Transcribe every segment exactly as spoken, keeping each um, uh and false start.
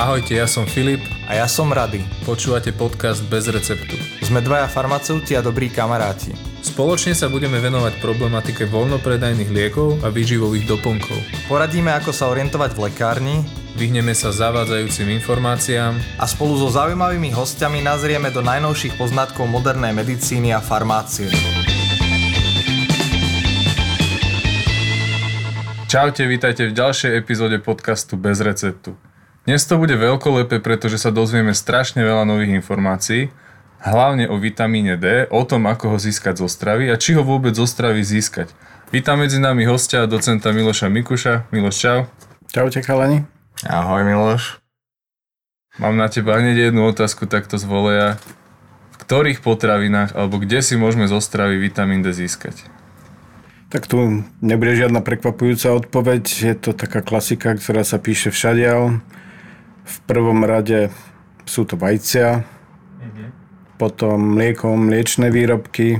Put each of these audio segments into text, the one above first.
Ahojte, ja som Filip. A ja som Rady. Počúvate podcast Bez receptu. Sme dvaja farmaceuti a dobrí kamaráti. Spoločne sa budeme venovať problematike voľnopredajných liekov a výživových doplnkov. Poradíme, ako sa orientovať v lekárni, vyhneme sa zavádzajúcim informáciám a spolu so zaujímavými hostiami nazrieme do najnovších poznatkov modernej medicíny a farmácie. Čaute, vítajte v ďalšej epizóde podcastu Bez receptu. Dnes to bude veľkolepé, pretože sa dozvieme strašne veľa nových informácií, hlavne o vitamíne D, o tom, ako ho získať zo stravy a či ho vôbec zo stravy získať. Vítam medzi nami hostia, docenta Miloša Mikuša. Miloš, čau. Čaute, chalani. Ahoj, Miloš. Mám na teba hneď jednu otázku takto z voleja. V ktorých potravinách alebo kde si môžeme zo stravy vitamín D získať? Tak tu nebude žiadna prekvapujúca odpoveď. Je to taká klasika, ktorá sa píše všadiaľ. V prvom rade sú to vajcia, potom mlieko, mliečne výrobky,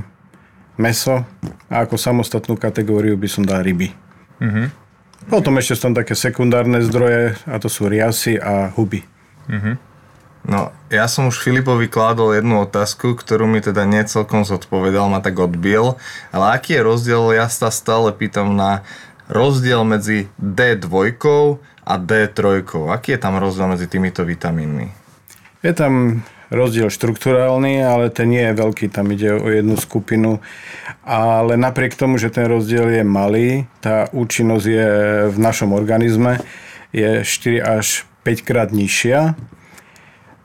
mäso a ako samostatnú kategóriu by som dal ryby. Uh-huh. Potom ešte sú tam také sekundárne zdroje a to sú riasy a huby. Uh-huh. No, ja som už Filipovi kládol jednu otázku, ktorú mi teda nie celkom zodpovedal, ma tak odbiel, ale aký je rozdiel, ja sa stále pýtam na rozdiel medzi dé dva a dé tri. Aký je tam rozdiel medzi týmito vitamínmi? Je tam rozdiel štrukturálny, ale ten nie je veľký, tam ide o jednu skupinu. Ale napriek tomu, že ten rozdiel je malý, tá účinnosť je v našom organizme je štyri až päť krát nižšia.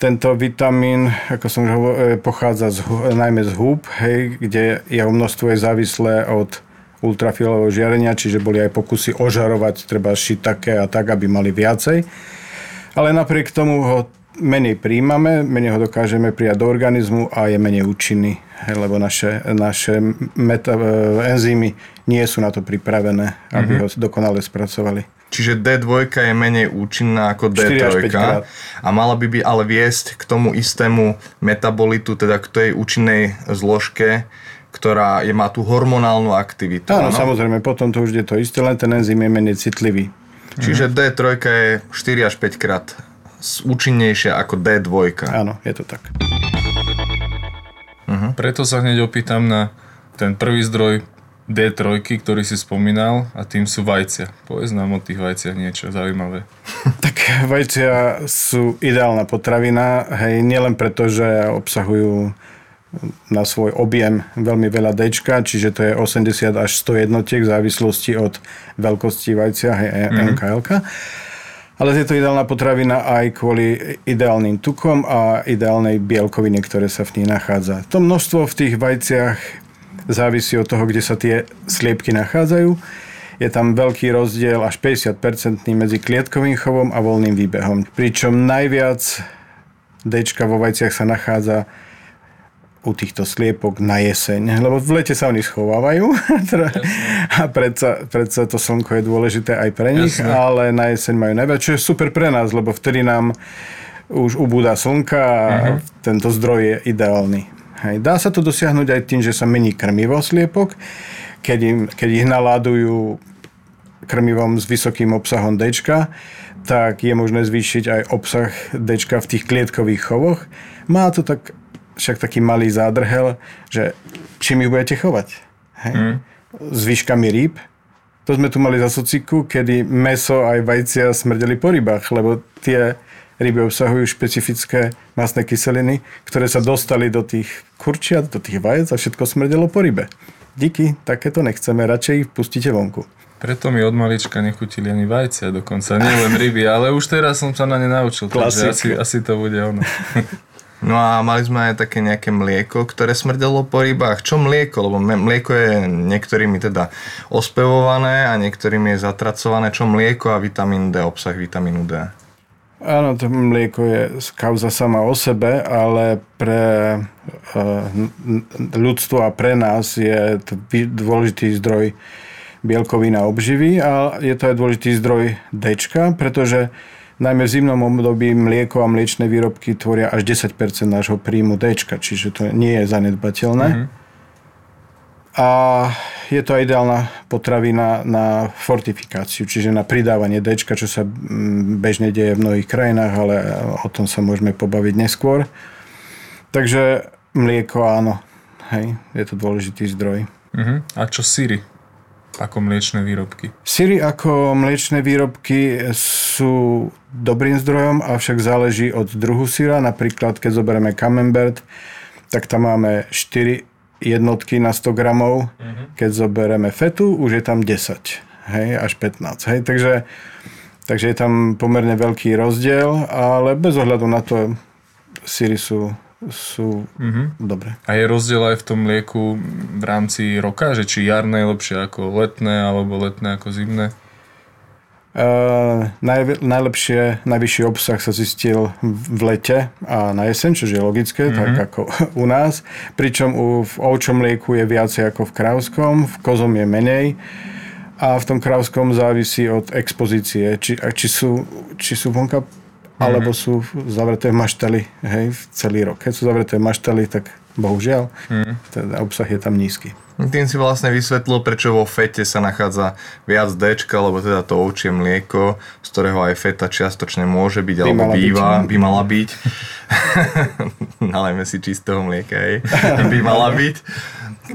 Tento vitamín, ako som už hovoril, pochádza z, najmä z húb, hej, kde jeho množstvo je závislé od ultrafialového žiarenia, čiže boli aj pokusy ožarovať treba shiitake a tak, aby mali viacej. Ale napriek tomu ho menej príjmame, menej ho dokážeme prijať do organizmu a je menej účinný, lebo naše, naše meta, enzymy nie sú na to pripravené, aby mm-hmm. ho dokonale spracovali. Čiže dé dva je menej účinná ako dé tri a mala by by ale viesť k tomu istému metabolitu, teda k tej účinnej zložke, ktorá je, má tú hormonálnu aktivitu. Áno, no? Samozrejme, potom to už je to isté, len ten enzym je menej citlivý. Čiže dé tri je štyri až päť krát účinnejšia ako dé dva. Áno, je to tak. Uh-huh. Preto sa hneď opýtam na ten prvý zdroj dé tri, ktorý si spomínal, a tým sú vajcia. Povedz nám o tých vajciach niečo zaujímavé. Tak vajcia sú ideálna potravina, hej, nielen preto, že obsahujú na svoj objem veľmi veľa D-čka, čiže to je osemdesiat až sto jednotiek v závislosti od veľkosti vajcia a en ká el-ka. Ale je to ideálna potravina aj kvôli ideálnym tukom a ideálnej bielkovine, ktoré sa v nej nachádza. To množstvo v tých vajciach závisí od toho, kde sa tie sliepky nachádzajú. Je tam veľký rozdiel až päťdesiat percent medzi klietkovým chovom a voľným výbehom. Pričom najviac D-čka vo vajciach sa nachádza u týchto sliepok na jeseň, lebo v lete sa oni schovávajú a predsa, predsa to slnko je dôležité aj pre nich, Jasne. Ale na jeseň majú najviac, čo je super pre nás, lebo vtedy nám už ubúda slnka a uh-huh. tento zdroj je ideálny. Hej. Dá sa to dosiahnuť aj tým, že sa mení krmivo sliepok, keď, im, keď ich naládujú krmivom s vysokým obsahom D-čka, tak je možné zvýšiť aj obsah D-čka v tých klietkových chovoch. Má to tak však taký malý zádrhel, že čím ich budete chovať? Hej? Mm. S výškami rýb. To sme tu mali za sociku, kedy mäso aj vajcia smrdeli po rybách, lebo tie ryby obsahujú špecifické mastné kyseliny, ktoré sa dostali do tých kurčiat, do tých vajec a všetko smrdelo po rybe. Díky, takéto nechceme, radšej ich pustíte vonku. Preto mi od malička nechutili ani vajcia dokonca, nielen ryby, ale už teraz som sa na ne naučil, takže asi, asi to bude ono. No a mali sme aj také nejaké mlieko, ktoré smrdelo po rybách. Čo mlieko? Lebo mlieko je niektorými teda ospevované a niektorými je zatracované. Čo mlieko a vitamín D, obsah vitamínu D? Áno, to mlieko je kauza sama o sebe, ale pre ľudstvo a pre nás je to dôležitý zdroj bielkovín a obživy a je to aj dôležitý zdroj D-čka, pretože najmä v zimnom období mlieko a mliečne výrobky tvoria až desať percent nášho príjmu D-čka, čiže to nie je zanedbateľné. Mm-hmm. A a je to ideálna potravina na fortifikáciu, čiže na pridávanie D-čka, čo sa bežne deje v mnohých krajinách, ale o tom sa môžeme pobaviť neskôr. Takže mlieko áno, hej, je to dôležitý zdroj. Uh-huh. A čo syry ako mliečne výrobky? Syry ako mliečne výrobky sú dobrým zdrojom, avšak záleží od druhu syra. Napríklad, keď zoberieme camembert, tak tam máme štyri jednotky na sto gramov, mm-hmm. Keď zoberieme fetu, už je tam desať, hej, až pätnásť, hej, takže, takže je tam pomerne veľký rozdiel, ale bez ohľadu na to syry sú, sú mm-hmm. dobré. A je rozdiel aj v tom mlieku v rámci roka, že či jarné je lepšie ako letné, alebo letné ako zimné? Uh, naj, najlepšie, najvyšší obsah sa zistil v lete a na jeseň, čo je logické, mm-hmm. tak ako u nás. Pričom u, v ovčom mlieku je viacej ako v krávskom, v kozom je menej a v tom krávskom závisí od expozície, či, či, sú, či sú vonka, mm-hmm. alebo sú zavreté v maštali, hej, celý rok. Keď sú zavreté v maštali, tak bohužiaľ, mm-hmm. ten obsah je tam nízky. Tým si vlastne vysvetlil, prečo vo fete sa nachádza viac D-čka, lebo teda to ovčie mlieko, z ktorého aj feta čiastočne môže byť, alebo by býva, byť. by mala byť. Nalejme si čistého mlieka, hej. By mala byť.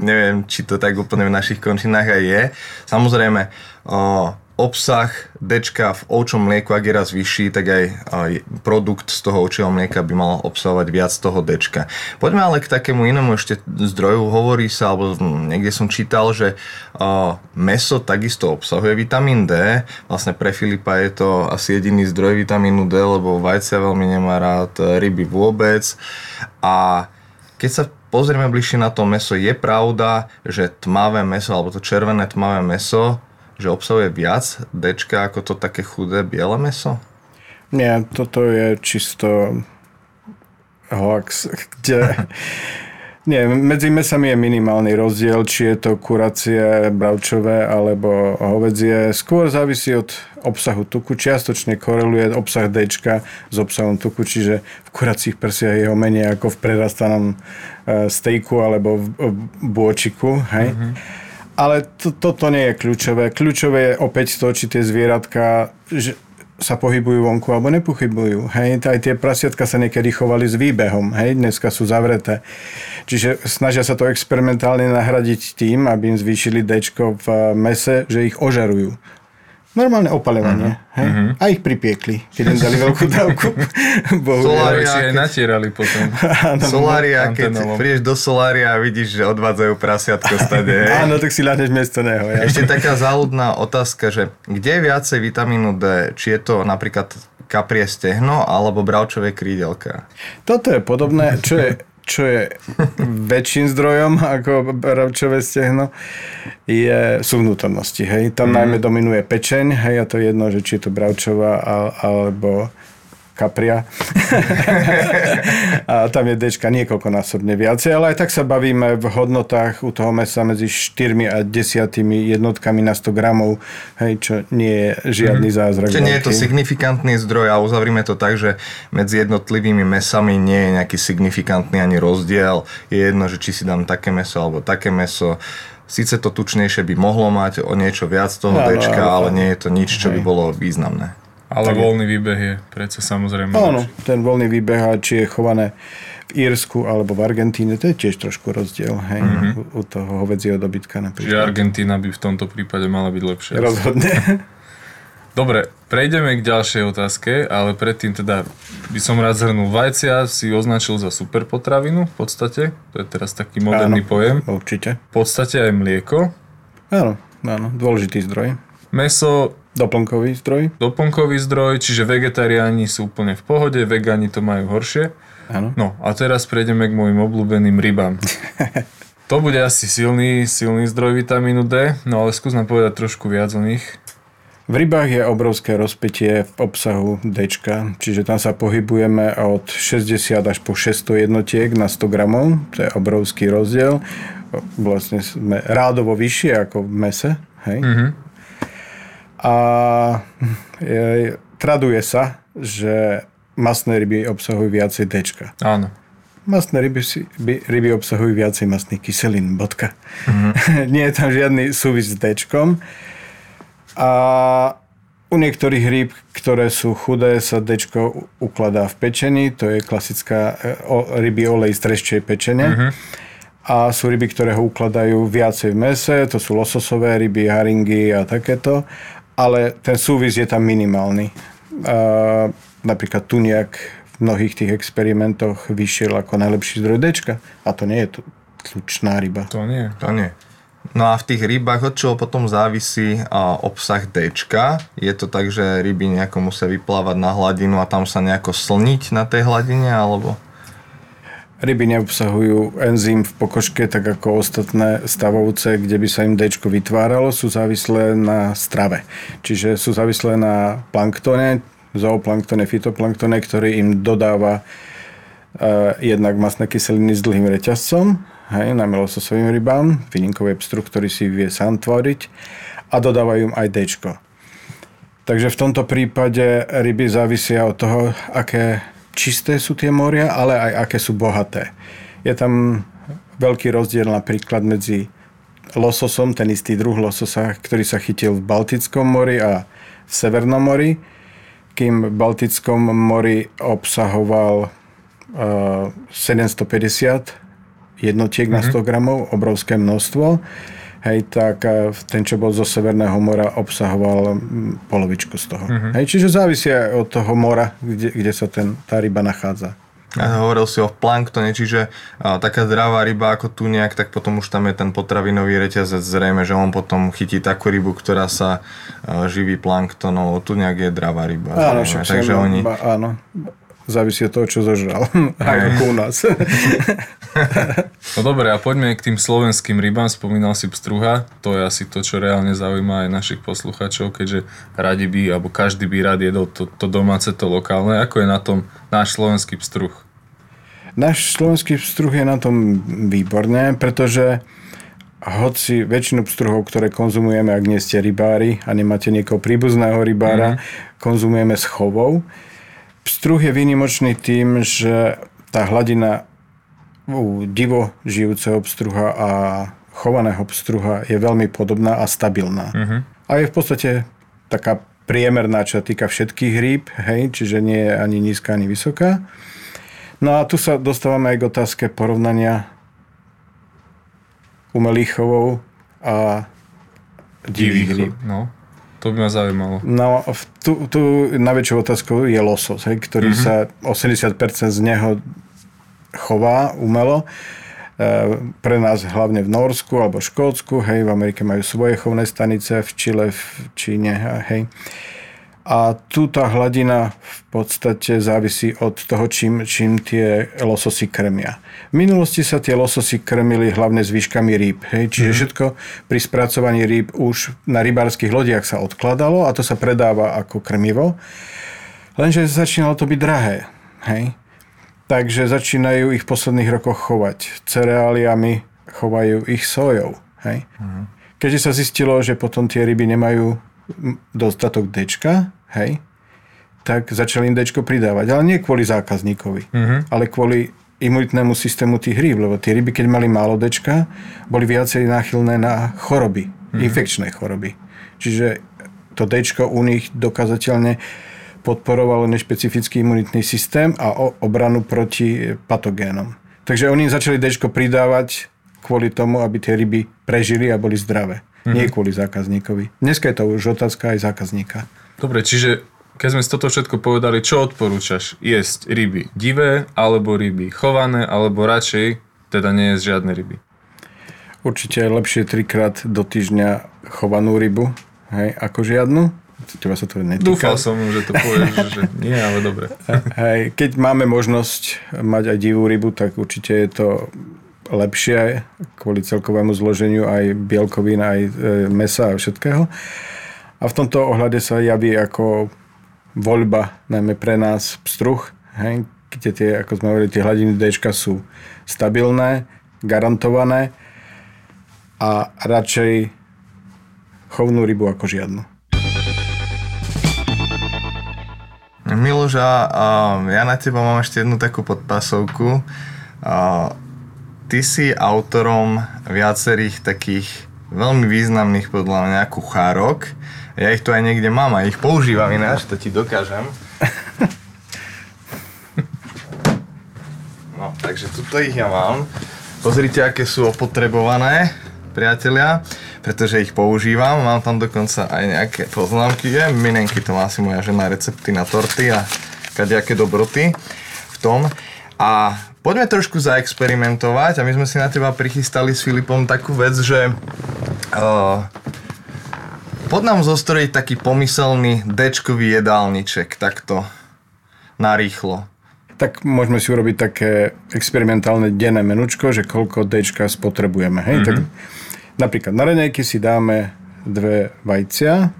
Neviem, či to tak úplne v našich končinách aj je. Samozrejme, o, obsah D-čka v ovčom mlieku, ak je raz vyšší, tak aj, aj produkt z toho ovčieho mlieka by mal obsahovať viac toho D-čka. Poďme ale k takému inému ešte zdroju. Hovorí sa, alebo niekde som čítal, že o, meso takisto obsahuje vitamín D. Vlastne pre Filipa je to asi jediný zdroj vitamínu D, lebo vajcia veľmi nemá rád, ryby vôbec. A keď sa pozrieme bližšie na to meso, je pravda, že tmavé meso, alebo to červené tmavé meso, že obsahuje viac D-čka ako to také chudé biele meso? Nie, toto je čisto hoax, kde... Nie, medzi mesami je minimálny rozdiel, či je to kuracie, bravčové alebo hovädzie. Skôr závisí od obsahu tuku. Čiastočne koreluje obsah D-čka s obsahom tuku, čiže v kuracích prsiach je ho menej ako v prerastanom stejku alebo v bôčiku, hej? Mm-hmm. Ale to, toto nie je kľúčové. Kľúčové je opäť to, či tie zvieratka že sa pohybujú vonku alebo nepohybujú. Hej? Aj tie prasiatka sa niekedy chovali s výbehom. Hej? Dneska sú zavreté. Čiže snažia sa to experimentálne nahradiť tým, aby im zvýšili D-čko v mese, že ich ožarujú. Normálne opaľovanie. Uh-huh. Hej? Uh-huh. A ich pripiekli, keď im dali veľkú dávku. Solária keď... aj natierali potom. Áno, solária, keď prídeš do solária a vidíš, že odvádzajú prasiatko stade. Áno, tak si ľahneš miesto neho. Ja. Ešte taká záľudná otázka, že kde je viacej vitamínu D? Či je to napríklad kaprie stehno alebo bravčové krídelka? Toto je podobné, čo je, čo je väčším zdrojom ako bravčové stehno, je, sú vnútornosti. Hej. Tam mm. najmä dominuje pečeň, hej, a to je jedno, že či je to bravčová alebo kapria. A tam je D-čka niekoľkonásobne viacej, ale aj tak sa bavíme v hodnotách u toho mesa medzi štyri a desať jednotkami na sto gramov, hej, čo nie je žiadny mm. zázrak. Čiže nie je to signifikantný zdroj a uzavrime to tak, že medzi jednotlivými mesami nie je nejaký signifikantný ani rozdiel. Je jedno, že či si dám také meso alebo také meso. Sice to tučnejšie by mohlo mať o niečo viac toho no, D-čka, no, ale nie je to nič, čo hej. by bolo významné. Ale voľný výbeh je predsa samozrejme. Áno, lepší. Ten voľný výbeh, či je chované v Írsku alebo v Argentíne, to je tiež trošku rozdiel, hej, mm-hmm. u, u toho hovedzieho dobytka napríklad. Čiže Argentína by v tomto prípade mala byť lepšia. Rozhodne. Dobre, prejdeme k ďalšej otázke, ale predtým teda by som rád zhrnul. Vajcia si označil za superpotravinu v podstate, to je teraz taký moderný áno, pojem. Určite. V podstate aj mlieko. Áno, áno, dôležitý zdroj. Mäso. Doplnkový zdroj. Doplnkový zdroj, čiže vegetariáni sú úplne v pohode, vegáni to majú horšie. Áno. No a teraz prejdeme k môjim obľúbeným rybám. To bude asi silný, silný zdroj vitamínu D, no ale skús nám povedať trošku viac o nich. V rybách je obrovské rozpätie v obsahu D-čka, čiže tam sa pohybujeme od šesťdesiat až po šesťsto jednotiek na sto gramov, to je obrovský rozdiel. Vlastne sme rádovo vyššie ako v mese, hej? Mhm. A traduje sa, že masné ryby obsahujú viacej D-čka. Áno. Mastné ryby, by, ryby obsahujú viacej mastných kyselín, bodka. Mm-hmm. Nie je tam žiadny súvis s D-čkom. A u niektorých rýb, ktoré sú chudé, sa D-čko ukladá v pečení. To je klasická rybí olej z treščej pečene. Mm-hmm. A sú ryby, ktoré ho ukladajú viacej v mese. To sú lososové ryby, haringy a takéto. Ale ten súvis je tam minimálny. A napríklad tuniak v mnohých tých experimentoch vyšiel ako najlepší zdroj D-čka. A to nie je tučná ryba. To nie. To nie. No a v tých rybách od čoho potom závisí a, obsah D-čka? Je to tak, že ryby nejako musia vyplávať na hladinu a tam sa nejako slniť na tej hladine? Alebo? Ryby neobsahujú enzym v pokožke, tak ako ostatné stavovce, kde by sa im D-čko vytváralo, sú závislé na strave. Čiže sú závislé na planktone, zooplanktone, fytoplanktone, ktorý im dodáva uh, jednak mastné kyseliny s dlhým reťazcom, hej, najmä lososovým rybám, fininkové pstruh, ktorý si vie sám tvoriť, a dodávajú im aj D-čko. Takže v tomto prípade ryby závisia od toho, aké čisté sú tie moria, ale aj aké sú bohaté. Je tam veľký rozdiel napríklad medzi lososom, ten istý druh lososa, ktorý sa chytil v Baltickom mori a v Severnom mori, kým v Baltickom mori obsahoval uh, sedemstopäťdesiat jednotiek mm-hmm. na sto gramov, obrovské množstvo. Hej, tak ten, čo bol zo Severného mora, obsahoval polovičku z toho. Mm-hmm. Hej, čiže závisí aj od toho mora, kde, kde sa ten, tá ryba nachádza. Ja hovoril si o planktone, čiže a, taká zdravá ryba ako tuniak, tak potom už tam je ten potravinový reťazec, zrejme, že on potom chytí takú rybu, ktorá sa a, živí planktonom. Tuniak je dravá ryba. Áno, však takže oni... Ba, áno. Závisí od toho, čo zožral. Aj ako u nás. No dobre, a poďme k tým slovenským rybám. Spomínal si pstruha. To je asi to, čo reálne zaujíma aj našich posluchačov, keďže radi by, alebo každý by rád jedol to, to domáce, to lokálne. Ako je na tom náš slovenský pstruh? Náš slovenský pstruh je na tom výborne, pretože hoci väčšinu pstruhov, ktoré konzumujeme, ak nie ste rybári a nemáte niekoho príbuzného rybára, mm-hmm. konzumujeme s chovou. Pstruh je výnimočný tým, že tá hladina u divo žijúceho pstruha a chovaného pstruha je veľmi podobná a stabilná. Mm-hmm. A je v podstate taká priemerná, čo týka všetkých rýb, hej, čiže nie je ani nízka, ani vysoká. No a tu sa dostávame aj k otázke porovnania umelých chovov a divých rýb. No, to by ma zaujímalo. No, tu, tu najväčšou otázkou je losos, hej, ktorý mm-hmm. sa osemdesiat percent z neho chová umelo. Pre nás hlavne v Norsku alebo Škótsku, hej, v Amerike majú svoje chovné stanice, v Čile, v Číne, hej. A tu tá hladina v podstate závisí od toho, čím, čím tie lososy krmia. V minulosti sa tie lososy krmili hlavne zvyškami rýb, hej, čiže mm. všetko pri spracovaní rýb už na rybárskych lodiach sa odkladalo a to sa predáva ako krmivo. Lenže začínalo to byť drahé, hej. Takže začínajú ich v posledných rokoch chovať. Cereáliami chovajú ich sojou. Hej? Mm. Keďže sa zistilo, že potom tie ryby nemajú dostatok D-čka, hej, tak začali im D-čko pridávať. Ale nie kvôli zákazníkovi, mm-hmm. ale kvôli imunitnému systému tých rýb. Lebo tie ryby, keď mali málo D-čka, boli viacej náchylné na choroby. Mm-hmm. Infekčné choroby. Čiže to D-čko u nich dokázateľne podporovalo nešpecifický imunitný systém a obranu proti patogénom. Takže oni začali D-čko pridávať kvôli tomu, aby tie ryby prežili a boli zdravé. Mm-hmm. Nie kvôli zákazníkovi. Dneska je to už otázka aj zákazníka. Dobre, čiže keď sme si toto všetko povedali, čo odporúčaš? Jesť ryby divé, alebo ryby chované, alebo radšej teda nejesť žiadne ryby? Určite je lepšie trikrát do týždňa chovanú rybu, hej, ako žiadnu. Teba sa to netýka. Dúfal som, že to povieš, že nie, ale dobre. Keď máme možnosť mať aj divú rybu, tak určite je to lepšie kvôli celkovému zloženiu aj bielkovín, aj mesa a všetkého. A v tomto ohľade sa javí ako voľba, najmä pre nás pstruh, hej, kde tie, ako sme hovorili, tie hladiny D-čka sú stabilné, garantované a radšej chovnú rybu ako žiadnu. Miloš, ja na teba mám ešte jednu takú podpasovku. Ty si autorom viacerých takých veľmi významných podľa mňa kuchárok. Ja ich tu aj niekde mám a ich používam ináč, to ti dokážem. No, takže tuto ich ja mám. Pozrite, aké sú opotrebované, priatelia, pretože ich používam. Mám tam dokonca aj nejaké poznámky. Je, minenky, to má si moja žena recepty na torty a kadejaké dobroty v tom. A poďme trošku zaexperimentovať a my sme si na teba prichystali s Filipom takú vec, že uh, poď nám zostrojiť taký pomyselný dečkový jedálniček, takto narýchlo. Tak môžeme si urobiť také experimentálne denné menučko, že koľko dečka spotrebujeme. Hej? Mm-hmm. Tak, napríklad na raňajky si dáme dve vajcia,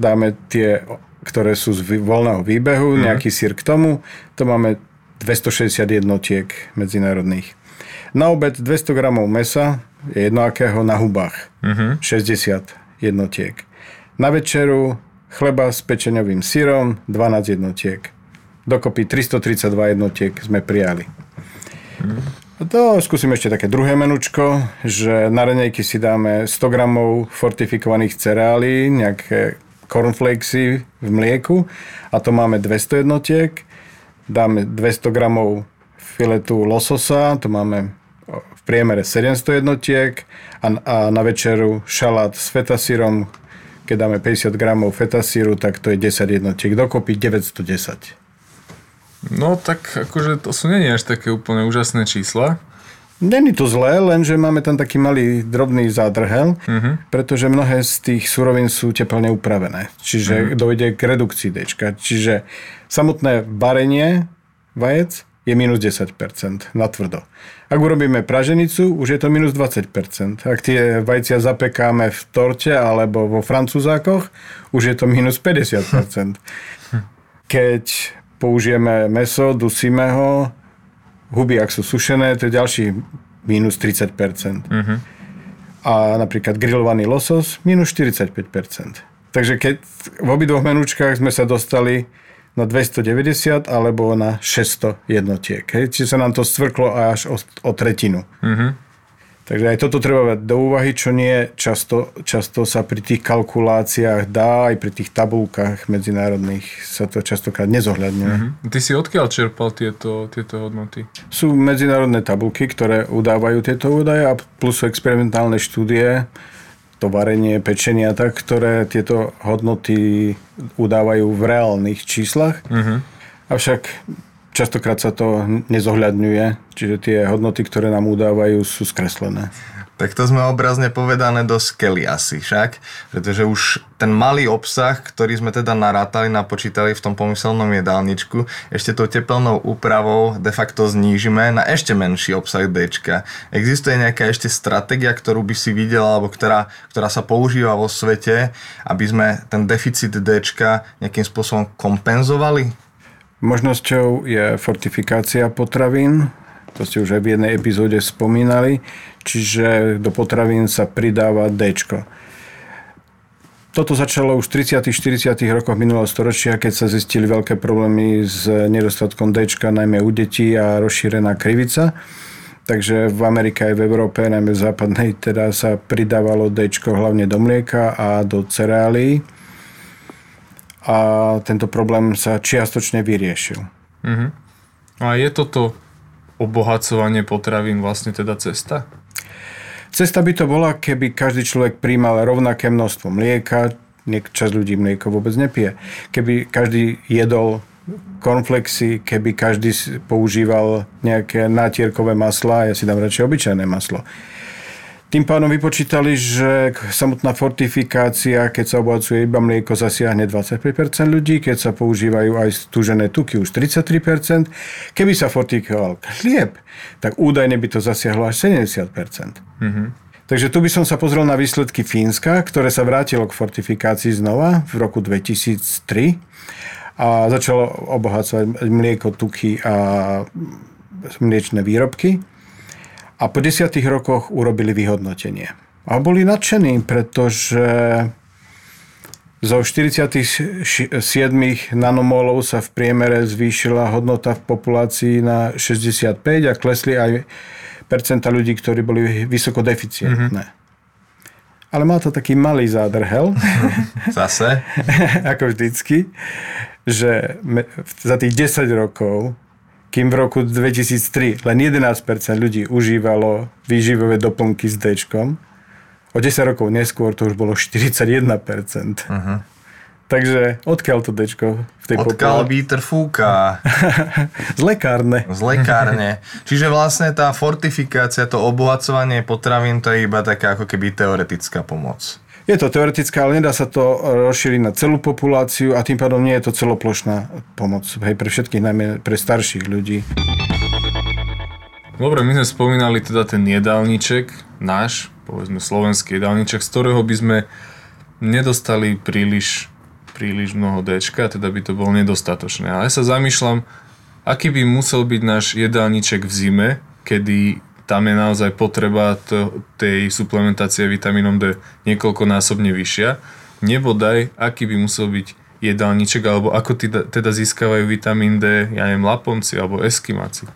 dáme tie, ktoré sú z voľného výbehu, mm-hmm. nejaký sír k tomu, to máme dvestošesťdesiat jednotiek medzinárodných. Na obed dvesto gramov mesa, jednoakého na hubách, uh-huh. šesťdesiat jednotiek. Na večeru chleba s pečeňovým syrom, dvanásť jednotiek. Dokopy tristotridsaťdva jednotiek sme prijali. Uh-huh. To skúsim ešte také druhé menučko, že na raňajky si dáme sto gramov fortifikovaných cereálií, nejaké cornflakesy v mlieku a to máme dvesto jednotiek. Dáme dvesto gramov filetu lososa, to máme v priemere sedemsto jednotiek a, a na večeru šalát s fetasírom, keď dáme päťdesiat gramov fetasíru, tak to je desať jednotiek, dokopy deväťstodesať. No tak akože to sú nie je až také úplne úžasné čísla. Není to zlé, lenže máme tam taký malý drobný zádrhel, uh-huh. pretože mnohé z tých surovín sú teplne upravené. Čiže uh-huh. dojde k redukcii dečka. Čiže samotné varenie vajec je minus desať percent na tvrdo. Ak urobíme praženicu, už je to minus dvadsať percent. Ak tie vajcia zapekáme v torte alebo vo francúzákoch, už je to minus päťdesiat percent. Keď použijeme mäso, dusíme ho, huby, ak sú sušené, to je ďalší minus tridsať percent. Uh-huh. A napríklad grillovaný losos minus štyridsaťpäť percent. Takže keď v obidvoch menučkách sme sa dostali na dvestodeväťdesiat alebo na šesťsto jednotiek. Hej? Čiže sa nám to stvrklo až o, o tretinu. Uh-huh. Takže aj toto treba brať do úvahy, čo nie často, často sa pri tých kalkuláciách dá, aj pri tých tabulkách medzinárodných sa to častokrát nezohľadňuje. Mm-hmm. Ty si odkiaľ čerpal tieto, tieto hodnoty? Sú medzinárodné tabulky, ktoré udávajú tieto údaje a plus sú experimentálne štúdie, to varenie, pečenie a tak, ktoré tieto hodnoty udávajú v reálnych číslach. Mm-hmm. Avšak častokrát sa to nezohľadňuje, čiže tie hodnoty, ktoré nám udávajú, sú skreslené. Tak to sme obrazne povedané do skely asi však, pretože už ten malý obsah, ktorý sme teda narátali, napočítali v tom pomyselnom jedálničku, ešte tou tepelnou úpravou de facto znížime na ešte menší obsah Dčka. Existuje nejaká ešte stratégia, ktorú by si videla, alebo ktorá, ktorá sa používa vo svete, aby sme ten deficit Dčka nejakým spôsobom kompenzovali? Možnosťou je fortifikácia potravín, to ste už aj v jednej epizóde spomínali, čiže do potravín sa pridáva Dčko. Toto začalo už v tridsiatych štyridsiatych rokoch minulého storočia, keď sa zistili veľké problémy s nedostatkom Dčka, najmä u detí a rozšírená krivica. Takže v Amerike aj v Európe, najmä v západnej, teda sa pridávalo Dčko hlavne do mlieka a do cereálií. A tento problém sa čiastočne vyriešil. Uh-huh. A je toto obohacovanie potravín vlastne teda cesta? Cesta by to bola, keby každý človek prijímal rovnaké množstvo mlieka, časť ľudí mlieko vôbec nepije, keby každý jedol cornflakesy, keby každý používal nejaké nátierkové maslá, ja si dám radšej obyčajné maslo. Tým pádom vypočítali, že samotná fortifikácia, keď sa obohacuje iba mlieko, zasiahne dvadsaťpäť percent ľudí, keď sa používajú aj stúžené tuky, už tridsaťtri percent. Keby sa fortifikoval chlieb, tak údajne by to zasiahlo až sedemdesiat percent. Mm-hmm. Takže tu by som sa pozrel na výsledky Fínska, ktoré sa vrátilo k fortifikácii znova v roku dvetisíctri a začalo obohacovať mlieko, tuky a mliečne výrobky. A po desiatich rokoch urobili vyhodnotenie. A boli nadšení, pretože Zo štyridsaťsedem nanomolov sa v priemere zvýšila hodnota v populácii na šesťdesiatpäť a klesli aj percenta ľudí, ktorí boli vysokodeficientné. Mm-hmm. Ale má to taký malý zádrhel. Zase? Ako vždycky, že za tých desať rokov, kým v roku dvetisíctri len jedenásť percent ľudí užívalo výživové doplnky s D-čkom, o desať rokov neskôr to už bolo štyridsaťjeden percent. Uh-huh. Takže odkiaľ to dečko v tej populácii? Odkiaľ vítr fúka. Z lekárne. Z lekárne. Čiže vlastne tá fortifikácia, to obohacovanie potravín, to je iba taká ako keby teoretická pomoc. Je to teoretická, ale nedá sa to rozšíriť na celú populáciu a tým pádom nie je to celoplošná pomoc. Hej, pre všetkých, najmä pre starších ľudí. Dobre, my sme spomínali teda ten jedálniček náš, povedzme slovenský jedálniček, z ktorého by sme nedostali príliš, príliš mnoho D-čka, teda by to bolo nedostatočné. Ale ja sa zamýšľam, aký by musel byť náš jedálniček v zime, kedy tam je naozaj potreba to, tej suplementácie vitamínom D niekoľkonásobne vyššia. Nebodaj, aký by musel byť jedálniček, alebo ako teda, teda získavajú vitamín D, ja neviem, Laponci alebo Eskimáci,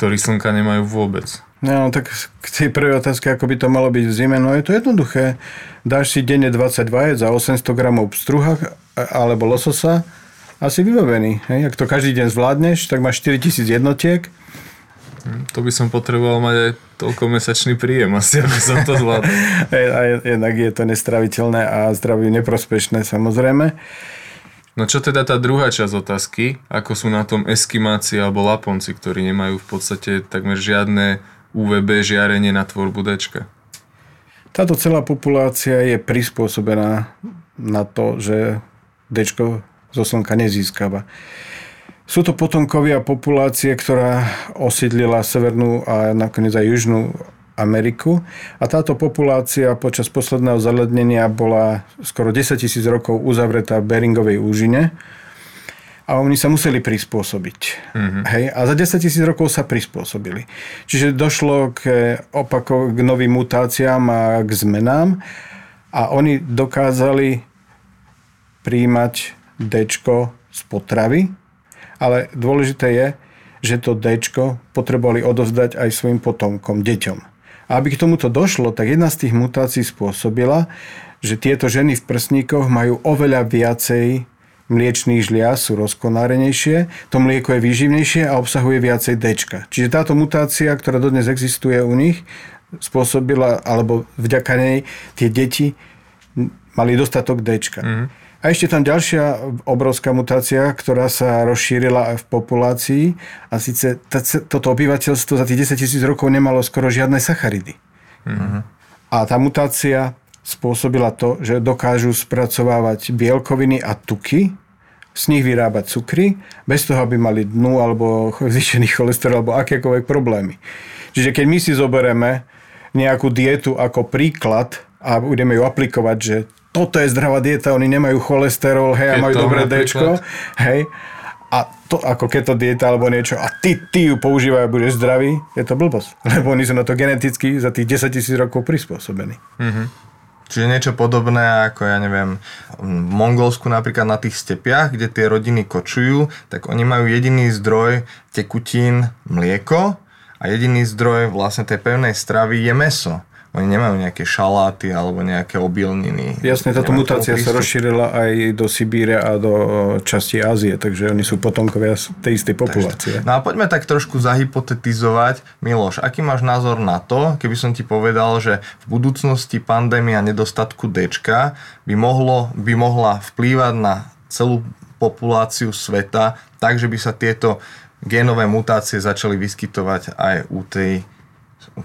ktorí slnka nemajú vôbec. No, tak k tej prvej otázke, ako by to malo byť v zime, no je to jednoduché. Dáš si denne dvadsaťdva jajec za osemsto gramov pstruha alebo lososa a si vybavený. Hej? Ak to každý deň zvládneš, tak máš štyritisíc jednotiek. To by som potreboval mať aj toľko mesačný príjem, asi aby som to zvládol. Jednak je to nestraviteľné a zdraví neprospešné, samozrejme. No čo teda tá druhá časť otázky, ako sú na tom Eskimáci alebo Laponci, ktorí nemajú v podstate takmer žiadne ú vé bé žiarenie na tvorbu D-čka? Táto celá populácia je prispôsobená na to, že D-čko zo slnka nezískava. Sú to potomkovia populácie, ktorá osídlila Severnú a nakoniec aj Južnú Ameriku a táto populácia počas posledného zalednenia bola skoro desaťtisíc rokov uzavretá v Beringovej úžine a oni sa museli prispôsobiť. Mm-hmm. Hej? A za desaťtisíc rokov sa prispôsobili. Čiže došlo k, opako- k novým mutáciám a k zmenám a oni dokázali prijímať D-čko z potravy, ale dôležité je, že to D-čko potrebovali odovzdať aj svojim potomkom, deťom. A aby k tomuto došlo, tak jedna z tých mutácií spôsobila, že tieto ženy v prsníkoch majú oveľa viacej mliečných žliaz, sú rozkonárenejšie, to mlieko je výživnejšie a obsahuje viacej D-čka. Čiže táto mutácia, ktorá dodnes existuje u nich, spôsobila, alebo vďaka nej tie deti mali dostatok D-čka. Mm. A ešte tam ďalšia obrovská mutácia, ktorá sa rozšírila aj v populácii a síce t- toto obyvateľstvo za tých desaťtisíc rokov nemalo skoro žiadne sacharidy. Mm-hmm. A tá mutácia spôsobila to, že dokážu spracovávať bielkoviny a tuky, z nich vyrábať cukry, bez toho, aby mali dnu alebo zvýšený cholesterol alebo akékoľvek problémy. Čiže keď my si zobereme nejakú dietu ako príklad a budeme ju aplikovať, že toto je zdravá dieta, oni nemajú cholesterol, hej, a majú dobré D-čko, hej, a to ako keto dieta alebo niečo, a ty, ty ju používajú, budeš zdravý, je to blbosť, lebo oni sú na to geneticky za tých desaťtisíc rokov prispôsobení. Mm-hmm. Čiže niečo podobné ako, ja neviem, v Mongolsku napríklad na tých stepiach, kde tie rodiny kočujú, tak oni majú jediný zdroj tekutín mlieko a jediný zdroj vlastne tej pevnej stravy je mäso. Oni nemajú nejaké šaláty alebo nejaké obilniny. Jasne, táto nemajú mutácia sa rozšírila aj do Sibíria a do časti Ázie, takže oni sú potomkovia z tej istej populácie. Takže, no a poďme tak trošku zahypotetizovať. Miloš, aký máš názor na to, keby som ti povedal, že v budúcnosti pandémia nedostatku D-čka by, mohlo, by mohla vplývať na celú populáciu sveta, takže by sa tieto génové mutácie začali vyskytovať aj u tej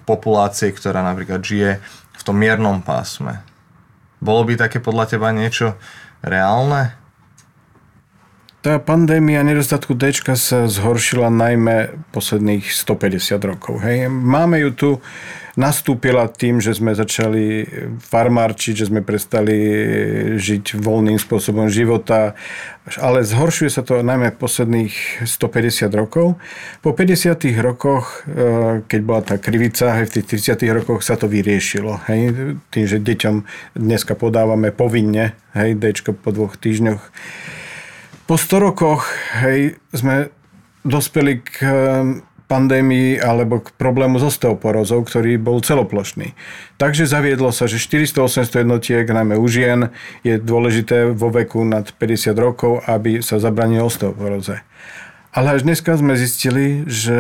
populácie, ktorá napríklad žije v tom miernom pásme. Bolo by také podľa teba niečo reálne? Tá pandémia nedostatku Dčka sa zhoršila najmä posledných stopäťdesiat rokov. Hej. Máme ju tu, nastúpila tým, že sme začali farmárčiť, že sme prestali žiť voľným spôsobom života, ale zhoršuje sa to najmä posledných stopäťdesiat rokov. Po päťdesiatych rokoch, keď bola tá krivica, hej, v tých tridsiatych rokoch sa to vyriešilo. Hej. Tým, že deťom dneska podávame povinne, hej, Dčko po dvoch týždňoch. Po sto rokoch, hej, sme dospeli k pandémii alebo k problému s osteoporózou, ktorý bol celoplošný. Takže zaviedlo sa, že štyristo osemdesiat jednotiek, najmä u žien, je dôležité vo veku nad päťdesiat rokov, aby sa zabranilo osteoporóze. Ale až dneska sme zistili, že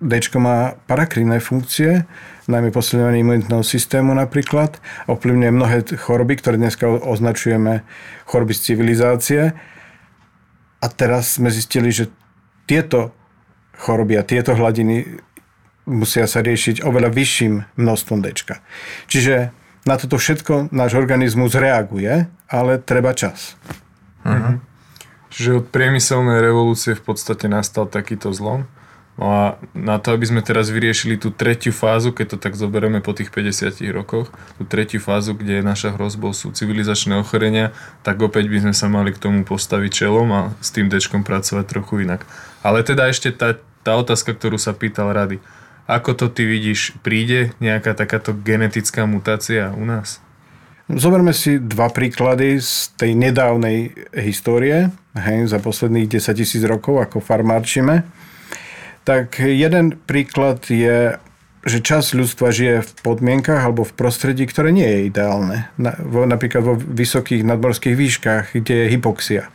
Dčko má parakrinné funkcie, najmä posilňovanie imunitného systému napríklad, ovplyvňuje mnohé choroby, ktoré dneska označujeme choroby z civilizácie. A teraz sme zistili, že tieto choroby a tieto hladiny musia sa riešiť oveľa vyšším množstvom Dčka. Čiže na toto všetko náš organizmus reaguje, ale treba čas. Mhm. Čiže od priemyselnej revolúcie v podstate nastal takýto zlom? No a na to, aby sme teraz vyriešili tú tretiu fázu, keď to tak zoberieme po tých päťdesiatich rokoch, tú tretiu fázu, kde naša hrozbou sú civilizačné ochorenia, tak opäť by sme sa mali k tomu postaviť čelom a s tým Dčkom pracovať trochu inak. Ale teda ešte tá, tá otázka, ktorú sa pýtal Rady. Ako to ty vidíš, príde nejaká takáto genetická mutácia u nás? Zoberme si dva príklady z tej nedávnej histórie, hej, za posledných desaťtisíc rokov, ako farmárčime. Tak jeden príklad je, že časť ľudstva žije v podmienkach alebo v prostredí, ktoré nie je ideálne. Napríklad vo vysokých nadmorských výškach, kde je hypoxia.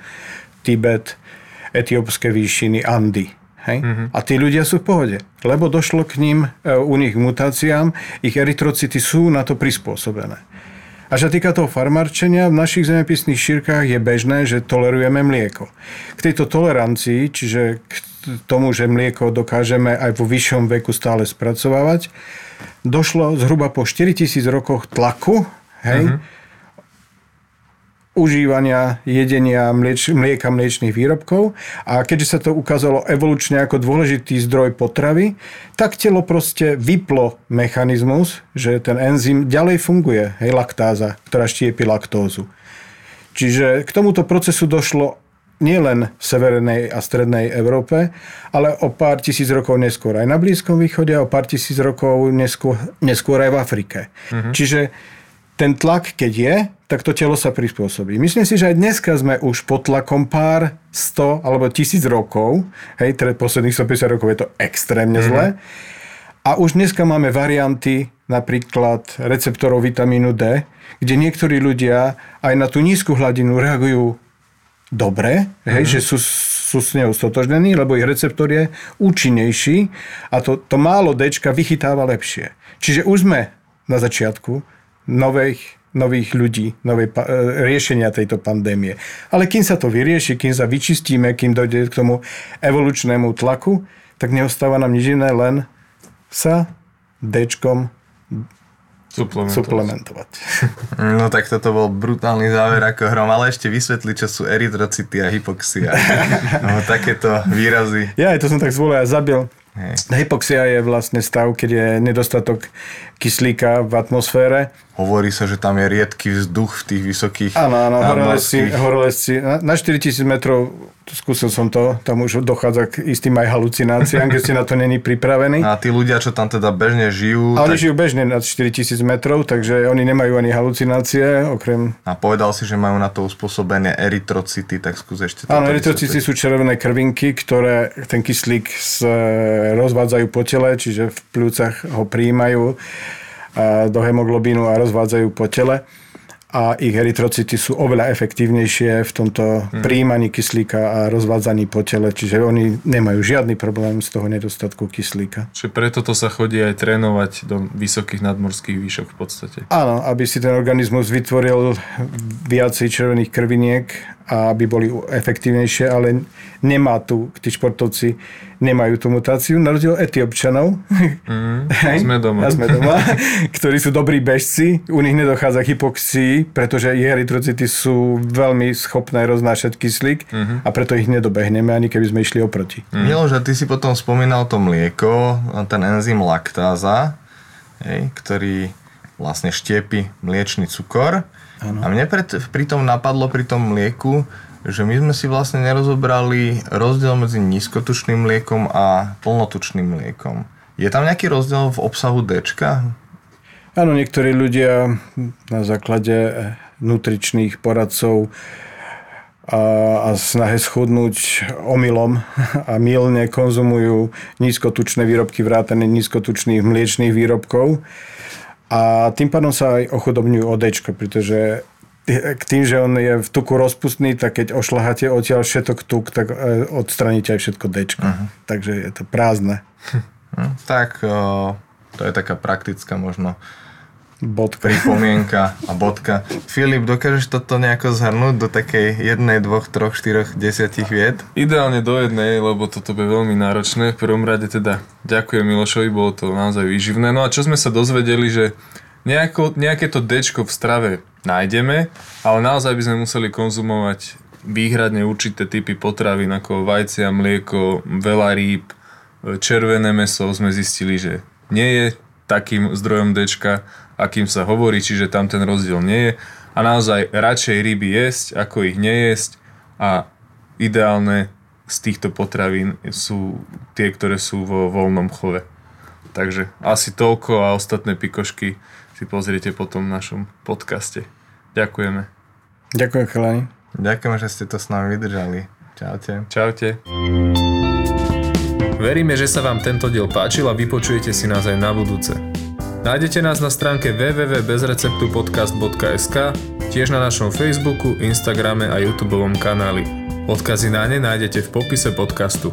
Tibet, etiópske výšiny, Andy. Hej? Mm-hmm. A tí ľudia sú v pohode, lebo došlo k ním, u nich mutáciám, ich erytrocity sú na to prispôsobené. A čo týka toho farmárčenia, v našich zemepisných šírkach je bežné, že tolerujeme mlieko. K tejto tolerancii, čiže k tomu, že mlieko dokážeme aj vo vyššom veku stále spracovávať, došlo zhruba po štyritisíc rokoch tlaku, hej, uh-huh. užívania, jedenia mlieč, mlieka, mliečných výrobkov. A keďže sa to ukázalo evolučne ako dôležitý zdroj potravy, tak telo proste vyplo mechanizmus, že ten enzym ďalej funguje, hej, laktáza, ktorá štiepi laktózu. Čiže k tomuto procesu došlo nielen v severnej a strednej Európe, ale o pár tisíc rokov neskôr aj na Blízkom východe a o pár tisíc rokov neskôr, neskôr aj v Afrike. Mhm. Čiže ten tlak, keď je, tak to telo sa prispôsobí. Myslím si, že aj dneska sme už pod tlakom pár sto alebo tisíc rokov, hej, teda posledných stopäťdesiat rokov je to extrémne zlé. Mm-hmm. A už dneska máme varianty napríklad receptorov vitamínu D, kde niektorí ľudia aj na tú nízku hladinu reagujú dobre, mm-hmm. hej, že sú, sú s ňou stotožnení, lebo ich receptor je účinnejší a to, to málo Dčka vychytáva lepšie. Čiže už sme na začiatku nových nových ľudí, nové pa- riešenia tejto pandémie. Ale kým sa to vyrieši, kým sa vyčistíme, kým dojde k tomu evolučnému tlaku, tak neostáva nám nič iné, len sa Dčkom suplementovať. suplementovať. No tak toto bol brutálny záver ako hrom, ale ešte vysvetli, čo sú erytrocity a hypoxia. No, takéto výrazy. Ja, to som tak zvolil a zabil. Hej. Hypoxia je vlastne stav, keď je nedostatok kyslíka v atmosfére. Hovorí sa, že tam je riedky vzduch v tých vysokých... Áno, áno, horolezci, horolezci. Na štyritisíc metrov, skúsil som to, tam už dochádza k istým aj halucináciám, keď ste na to není pripravení. A tí ľudia, čo tam teda bežne žijú... A oni tak... žijú bežne nad štyritisíc metrov, takže oni nemajú ani halucinácie, okrem... A povedal si, že majú na to uspôsobené erytrocity, tak skús ešte... Áno, erytrocity sú červené krvinky, ktoré ten kyslík z... rozvádzajú po tele, čiže v pľúcach ho prijímajú do hemoglobínu a rozvádzajú po tele a ich erytrocity sú oveľa efektívnejšie v tomto prijímaní kyslíka a rozvádzaní po tele, čiže oni nemajú žiadny problém z toho nedostatku kyslíka. Čiže preto to sa chodí aj trénovať do vysokých nadmorských výšok v podstate. Áno, aby si ten organizmus vytvoril viacej červených krviniek a aby boli efektívnejšie, ale nemá tu, tí športovci nemajú tú mutáciu, na rozdiel Etiópčanov. Mm, sme doma. sme doma, ktorí sú dobrí bežci, u nich nedochádza k hypoxii, pretože ich erytrocity sú veľmi schopné roznášať kyslík mm-hmm. a preto ich nedobehneme, ani keby sme išli oproti. Mm. Miloš, ty si potom spomínal to mlieko, ten enzym laktáza, hej, ktorý vlastne štiepi mliečny cukor. Ano. A mne pritom napadlo pri tom mlieku, že my sme si vlastne nerozobrali rozdiel medzi nízkotučným mliekom a plnotučným mliekom. Je tam nejaký rozdiel v obsahu D-čka? Áno, niektorí ľudia na základe nutričných poradcov a, a snahe schudnúť omylom a mylne konzumujú nízkotučné výrobky vrátane nízkotučných mliečných výrobkov. A tým pádom sa aj ochudobňujú o D-čko, pretože k tým, že on je v tuku rozpustný, tak keď ošľaháte odtiaľ všetok tuk, tak odstraníte aj všetko D-čko. Uh-huh. Takže je to prázdne. No, tak o, to je taká praktická možno bodka. Pripomienka a bodka. Filip, dokážeš toto nejako zhrnúť do takej jednej, dvoch, troch, štyroch, desiatich vied? Ideálne do jednej, lebo toto bude veľmi náročné. V prvom rade teda ďakujem Milošovi, bolo to naozaj výživné. No a čo sme sa dozvedeli, že nejako, nejaké to D-čko v strave nájdeme, ale naozaj by sme museli konzumovať výhradne určité typy potravín ako vajcia, mlieko, veľa rýb, červené mäso. Sme zistili, že nie je takým zdrojom D-čka, akým sa hovorí, čiže tam ten rozdiel nie je. A naozaj radšej ryby jesť, ako ich nejesť. A ideálne z týchto potravín sú tie, ktoré sú vo voľnom chove. Takže asi toľko a ostatné pikošky si pozriete potom v našom podcaste. Ďakujeme. Ďakujem, chalani. Ďakujem, že ste to s nami vydržali. Čaute. Čaute. Veríme, že sa vám tento diel páčil a vypočujete si nás aj na budúce. Nájdete nás na stránke w w w bodka bez receptu podcast bodka es ka, tiež na našom Facebooku, Instagrame a YouTubeovom kanáli. Odkazy na ne nájdete v popise podcastu.